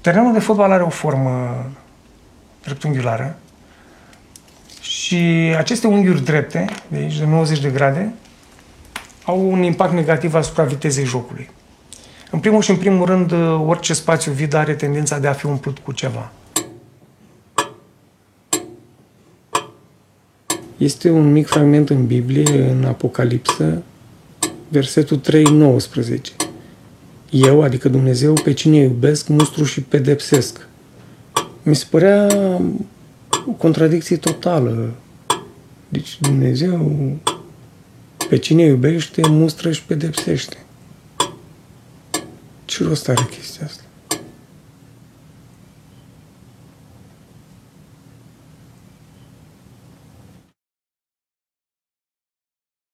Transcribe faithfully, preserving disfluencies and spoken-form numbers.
Terenul de fotbal are o formă dreptunghiulară și aceste unghiuri drepte, de aici, de nouăzeci de grade, au un impact negativ asupra vitezei jocului. În primul și în primul rând, orice spațiu vid are tendința de a fi umplut cu ceva. Este un mic fragment în Biblie, în Apocalipsă, versetul trei, nouăsprezece. Eu, adică Dumnezeu, pe cine iubesc, mustru și pedepsesc. Mi se părea o contradicție totală. Deci Dumnezeu, pe cine iubește, mustră și pedepsește. Ce rost are chestia asta?